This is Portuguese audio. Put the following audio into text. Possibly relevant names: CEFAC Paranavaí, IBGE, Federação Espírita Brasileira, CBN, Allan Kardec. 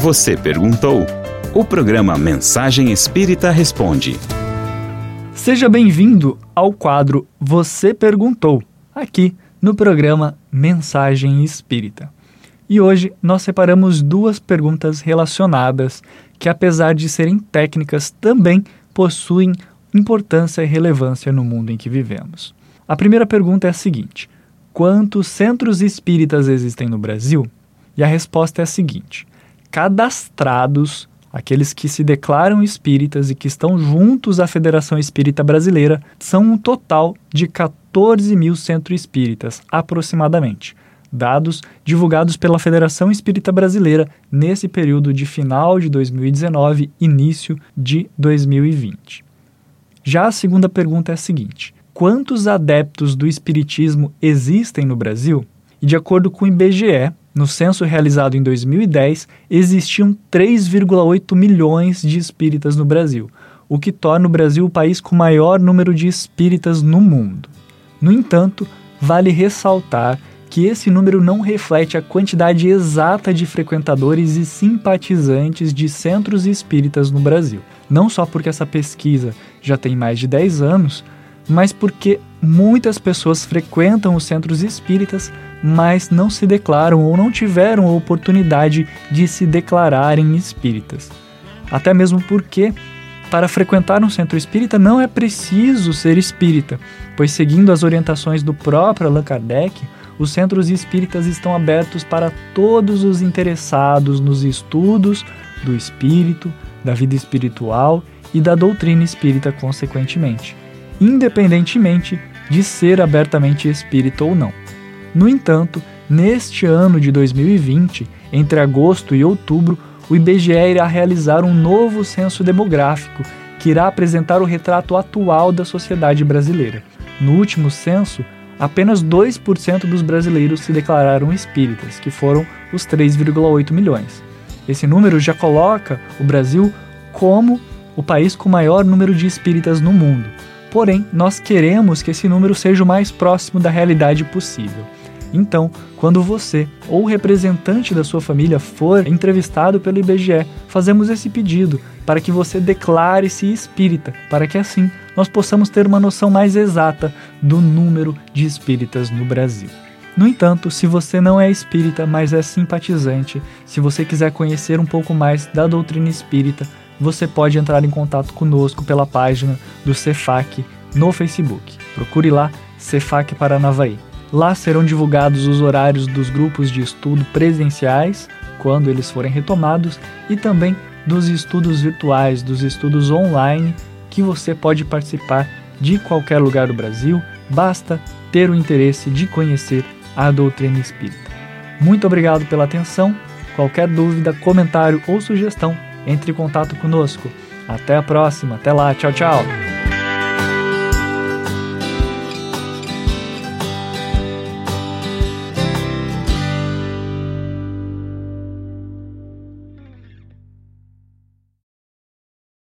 Você perguntou? O programa Mensagem Espírita Responde. Seja bem-vindo ao quadro Você Perguntou, aqui no programa Mensagem Espírita. E hoje nós separamos duas perguntas relacionadas que, apesar de serem técnicas, também possuem importância e relevância no mundo em que vivemos. A primeira pergunta é a seguinte: quantos centros espíritas existem no Brasil? E a resposta é a seguinte: cadastrados, aqueles que se declaram espíritas e que estão juntos à Federação Espírita Brasileira, são um total de 14 mil centros espíritas, aproximadamente. Dados divulgados pela Federação Espírita Brasileira nesse período de final de 2019 e início de 2020. Já a segunda pergunta é a seguinte: quantos adeptos do espiritismo existem no Brasil? E de acordo com o IBGE, no censo realizado em 2010, existiam 3,8 milhões de espíritas no Brasil, o que torna o Brasil o país com maior número de espíritas no mundo. No entanto, vale ressaltar que esse número não reflete a quantidade exata de frequentadores e simpatizantes de centros espíritas no Brasil. Não só porque essa pesquisa já tem mais de 10 anos, mas porque muitas pessoas frequentam os centros espíritas, mas não se declaram ou não tiveram a oportunidade de se declararem espíritas. Até mesmo porque, para frequentar um centro espírita, não é preciso ser espírita, pois, seguindo as orientações do próprio Allan Kardec, os centros espíritas estão abertos para todos os interessados nos estudos do espírito, da vida espiritual e da doutrina espírita, consequentemente, independentemente de ser abertamente espírita ou não. No entanto, neste ano de 2020, entre agosto e outubro, o IBGE irá realizar um novo censo demográfico que irá apresentar o retrato atual da sociedade brasileira. No último censo, apenas 2% dos brasileiros se declararam espíritas, que foram os 3,8 milhões. Esse número já coloca o Brasil como o país com o maior número de espíritas no mundo. Porém, nós queremos que esse número seja o mais próximo da realidade possível. Então, quando você ou o representante da sua família for entrevistado pelo IBGE, fazemos esse pedido para que você declare-se espírita, para que assim nós possamos ter uma noção mais exata do número de espíritas no Brasil. No entanto, se você não é espírita, mas é simpatizante, se você quiser conhecer um pouco mais da doutrina espírita, você pode entrar em contato conosco pela página do CEFAC no Facebook. Procure lá, CEFAC Paranavaí. Lá serão divulgados os horários dos grupos de estudo presenciais, quando eles forem retomados, e também dos estudos virtuais, dos estudos online, que você pode participar de qualquer lugar do Brasil, basta ter o interesse de conhecer a doutrina espírita. Muito obrigado pela atenção. Qualquer dúvida, comentário ou sugestão, entre em contato conosco. Até a próxima, até lá, tchau, tchau!